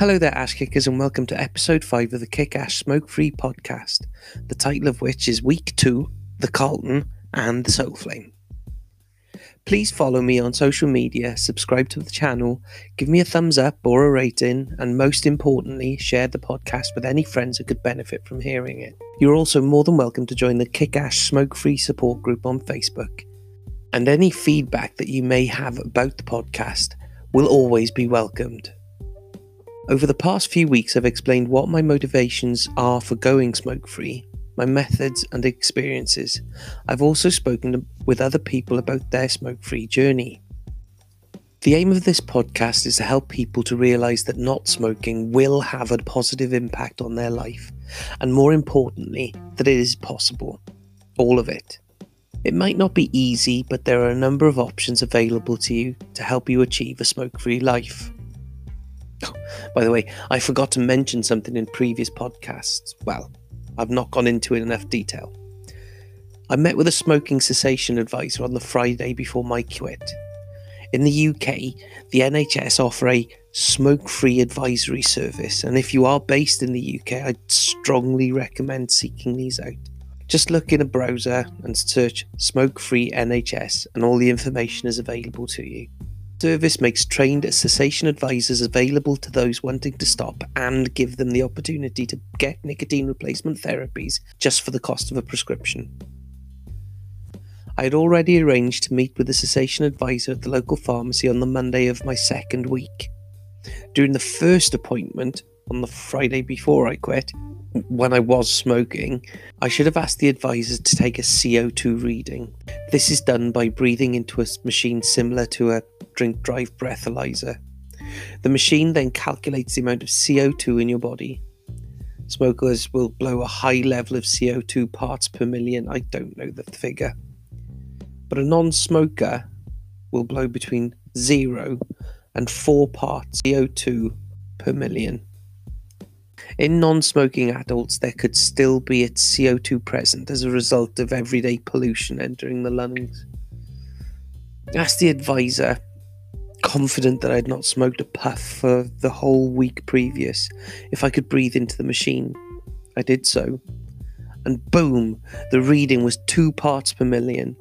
Hello there, Ash Kickers, and welcome to episode 5 of the Kick Ash Smoke Free podcast, the title of which is Week 2, The Carlton and the Soul Flame. Please follow me on social media, subscribe to the channel, give me a thumbs up or a rating, and most importantly, share the podcast with any friends who could benefit from hearing it. You're also more than welcome to join the Kick Ash Smoke Free support group on Facebook. And any feedback that you may have about the podcast will always be welcomed. Over the past few weeks, I've explained what my motivations are for going smoke-free, my methods and experiences. I've also spoken with other people about their smoke-free journey. The aim of this podcast is to help people to realise that not smoking will have a positive impact on their life, and more importantly, that it is possible. All of it. It might not be easy, but there are a number of options available to you to help you achieve a smoke-free life. By the way, I forgot to mention something in previous podcasts. Well, I've not gone into it in enough detail. I met with a smoking cessation advisor on the Friday before my quit. In the UK, the NHS offer a smoke-free advisory service, and if you are based in the UK, I'd strongly recommend seeking these out. Just look in a browser and search smoke-free NHS, and all the information is available to you. Service makes trained cessation advisors available to those wanting to stop and give them the opportunity to get nicotine replacement therapies just for the cost of a prescription. I had already arranged to meet with the cessation advisor at the local pharmacy on the Monday of my second week. During the first appointment, on the Friday before I quit, when I was smoking, I should have asked the advisor to take a CO2 reading. This is done by breathing into a machine similar to a drink-drive breathalyzer. The machine then calculates the amount of CO2 in your body. Smokers will blow a high level of CO2 parts per million. I don't know the figure. But a non-smoker will blow between 0 and 4 parts CO2 per million. In non-smoking adults, there could still be its CO2 present as a result of everyday pollution entering the lungs. Asked the advisor, confident that I had not smoked a puff for the whole week previous, if I could breathe into the machine. I did so, and boom, the reading was 2 parts per million.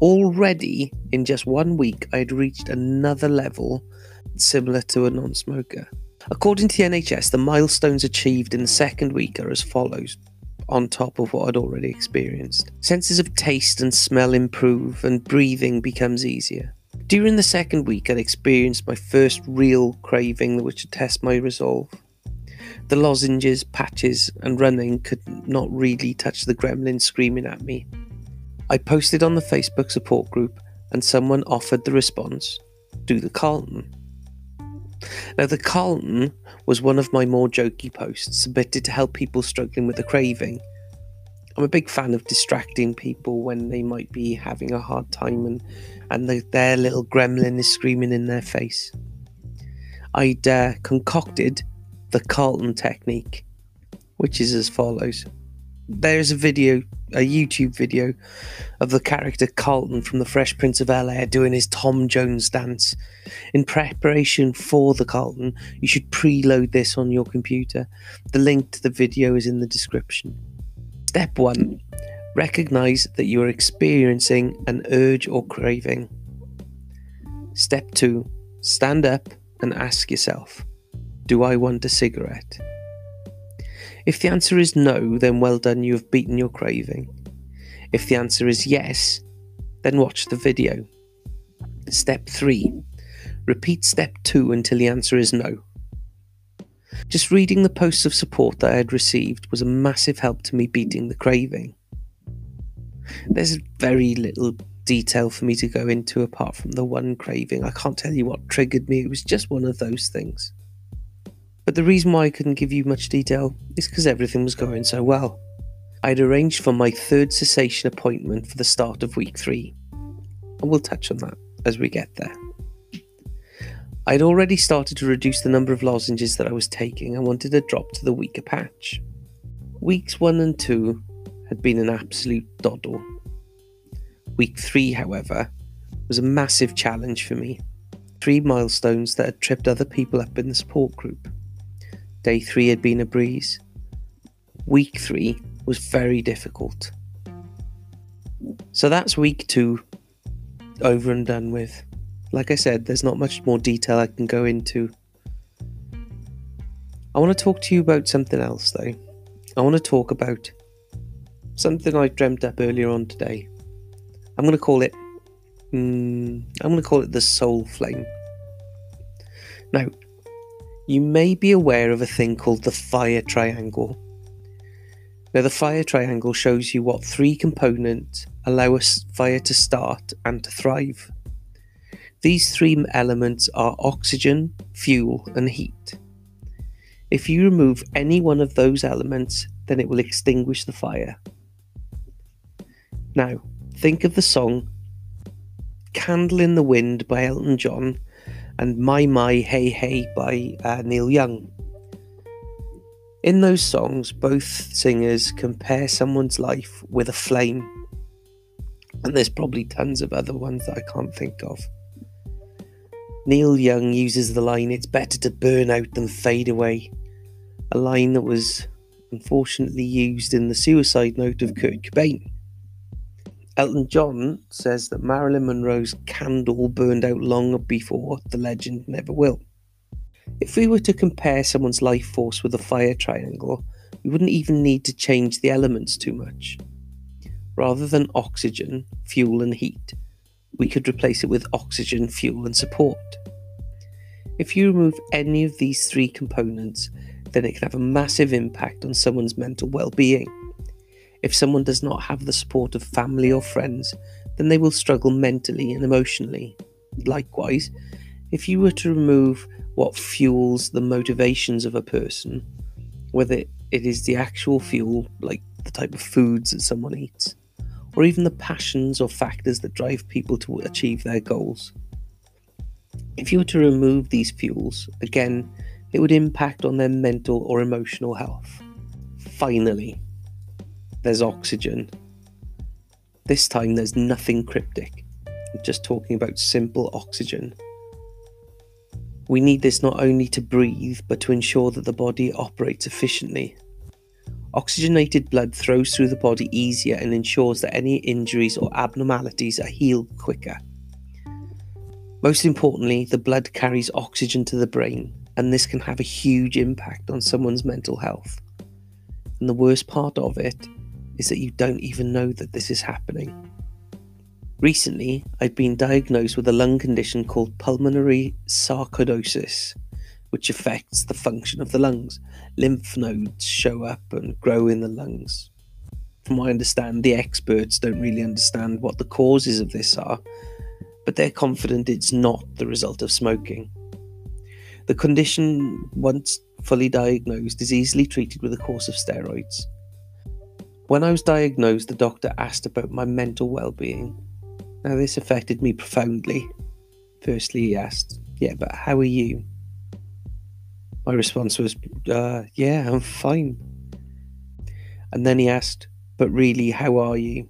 Already, in just 1 week, I had reached another level similar to a non-smoker. According to the NHS, the milestones achieved in the second week are as follows, on top of what I'd already experienced. Senses of taste and smell improve, and breathing becomes easier. During the second week, I'd experienced my first real craving which would test my resolve. The lozenges, patches, and running could not really touch the gremlin screaming at me. I posted on the Facebook support group, and someone offered the response, do the Carlton. Now, the Carlton was one of my more jokey posts submitted to help people struggling with a craving. I'm a big fan of distracting people when they might be having a hard time and their little gremlin is screaming in their face. I'd concocted the Carlton technique, which is as follows. There's a YouTube video of the character Carlton from the Fresh Prince of Bel Air doing his Tom Jones dance. In preparation for the Carlton, you should preload this on your computer. The link to the video is in the description. Step 1. Recognize that you are experiencing an urge or craving. Step 2. Stand up and ask yourself, do I want a cigarette? If the answer is no, then well done, you have beaten your craving. If the answer is yes, then watch the video. Step 3. Repeat step 2 until the answer is no. Just reading the posts of support that I had received was a massive help to me beating the craving. There's very little detail for me to go into apart from the one craving. I can't tell you what triggered me, it was just one of those things. But the reason why I couldn't give you much detail is because everything was going so well. I had arranged for my third cessation appointment for the start of week 3, and we'll touch on that as we get there. I had already started to reduce the number of lozenges that I was taking and wanted to drop to the weaker patch. Weeks 1 and 2 had been an absolute doddle. Week 3, however, was a massive challenge for me. 3 milestones that had tripped other people up in the support group. Day 3 had been a breeze. Week 3 was very difficult. So that's week 2 over and done with. Like I said, there's not much more detail I can go into. I want to talk to you about something else though. I want to talk about something I dreamt up earlier on today. I'm going to call it the soul flame. Now, you may be aware of a thing called the fire triangle. Now, the fire triangle shows you what three components allow a fire to start and to thrive. These three elements are oxygen, fuel, and heat. If you remove any one of those elements, then it will extinguish the fire. Now, think of the song Candle in the Wind by Elton John and My My Hey Hey by Neil Young. In those songs, both singers compare someone's life with a flame. And there's probably tons of other ones that I can't think of. Neil Young uses the line, "It's better to burn out than fade away," a line that was unfortunately used in the suicide note of Kurt Cobain. Elton John says that Marilyn Monroe's candle burned out long before, the legend never will. If we were to compare someone's life force with a fire triangle, we wouldn't even need to change the elements too much. Rather than oxygen, fuel and heat, we could replace it with oxygen, fuel and support. If you remove any of these three components, then it can have a massive impact on someone's mental well-being. If someone does not have the support of family or friends, then they will struggle mentally and emotionally. Likewise, if you were to remove what fuels the motivations of a person, whether it is the actual fuel, like the type of foods that someone eats, or even the passions or factors that drive people to achieve their goals. If you were to remove these fuels, again, it would impact on their mental or emotional health. Finally, there's oxygen. This time there's nothing cryptic. I'm just talking about simple oxygen. We need this not only to breathe, but to ensure that the body operates efficiently. Oxygenated blood flows through the body easier and ensures that any injuries or abnormalities are healed quicker. Most importantly, the blood carries oxygen to the brain, and this can have a huge impact on someone's mental health. And the worst part of it is that you don't even know that this is happening. Recently, I've been diagnosed with a lung condition called pulmonary sarcoidosis, which affects the function of the lungs. Lymph nodes show up and grow in the lungs. From what I understand, the experts don't really understand what the causes of this are, but they're confident it's not the result of smoking. The condition, once fully diagnosed, is easily treated with a course of steroids. When I was diagnosed, the doctor asked about my mental well-being. Now, this affected me profoundly. Firstly, he asked, "Yeah, but how are you?" My response was, yeah, I'm fine. And then he asked, "But really, how are you?"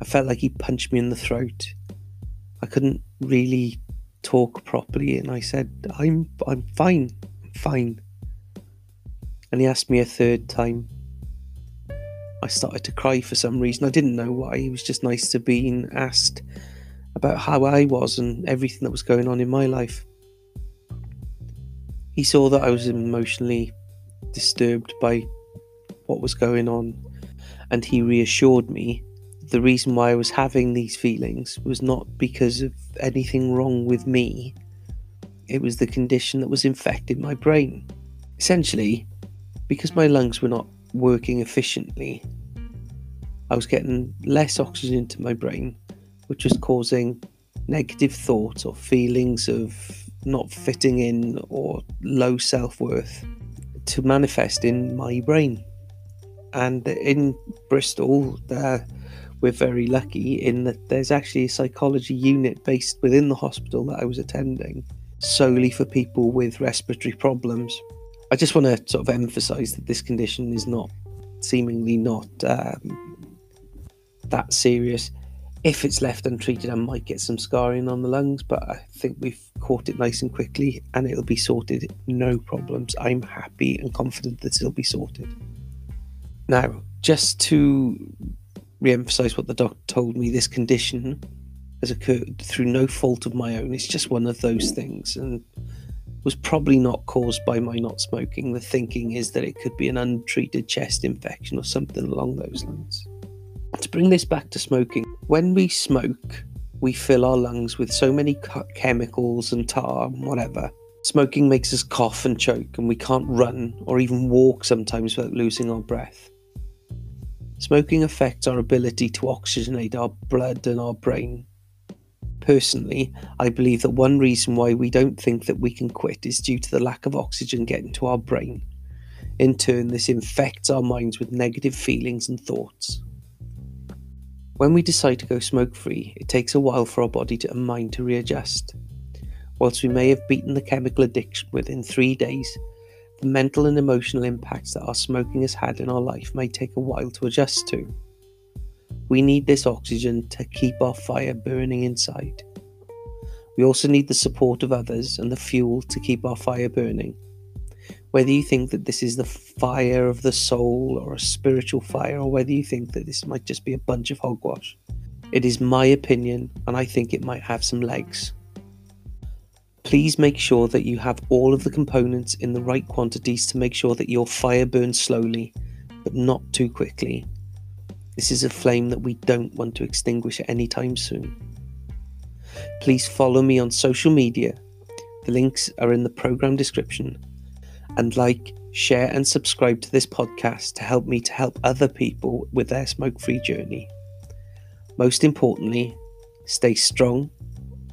I felt like he punched me in the throat. I couldn't really talk properly, and I said, I'm fine. And he asked me a third time. I started to cry for some reason. I didn't know why. It was just nice to be asked about how I was and everything that was going on in my life. He saw that I was emotionally disturbed by what was going on, and he reassured me the reason why I was having these feelings was not because of anything wrong with me. It was the condition that was infecting my brain. Essentially, because my lungs were not working efficiently, I was getting less oxygen into my brain, which was causing negative thoughts or feelings of not fitting in or low self-worth to manifest in my brain. And in Bristol, we're very lucky in that there's actually a psychology unit based within the hospital that I was attending solely for people with respiratory problems. I just want to sort of emphasize that this condition is not that serious. if it's left untreated, I might get some scarring on the lungs, but I think we've caught it nice and quickly and it'll be sorted. No problems. I'm happy and confident that it'll be sorted. Now, just to re-emphasize what the doctor told me, this condition has occurred through no fault of my own. It's just one of those things and was probably not caused by my not smoking. The thinking is that it could be an untreated chest infection or something along those lines. To bring this back to smoking, when we smoke, we fill our lungs with so many chemicals and tar and whatever. Smoking makes us cough and choke, and we can't run or even walk sometimes without losing our breath. Smoking affects our ability to oxygenate our blood and our brain. Personally, I believe that one reason why we don't think that we can quit is due to the lack of oxygen getting to our brain. In turn, this infects our minds with negative feelings and thoughts. When we decide to go smoke-free, it takes a while for our body and mind to readjust. Whilst we may have beaten the chemical addiction within 3 days, the mental and emotional impacts that our smoking has had in our life may take a while to adjust to. We need this oxygen to keep our fire burning inside. We also need the support of others and the fuel to keep our fire burning. Whether you think that this is the fire of the soul or a spiritual fire, or whether you think that this might just be a bunch of hogwash, it is my opinion and I think it might have some legs. Please make sure that you have all of the components in the right quantities to make sure that your fire burns slowly, but not too quickly. This is a flame that we don't want to extinguish anytime soon. Please follow me on social media. The links are in the program description. And like, share and subscribe to this podcast to help me to help other people with their smoke-free journey. Most importantly, stay strong,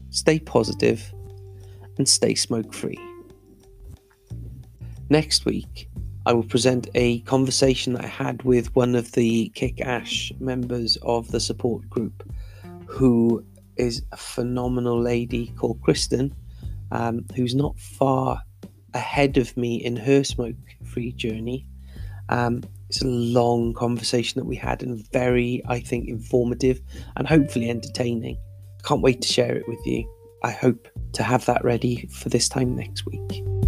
stay positive, and stay smoke-free. Next week, I will present a conversation that I had with one of the Kick Ash members of the support group, who is a phenomenal lady called Kristen, who's not far ahead of me in her smoke-free journey. It's a long conversation that we had and very, I think, informative and hopefully entertaining. Can't wait to share it with you. I hope to have that ready for this time next week.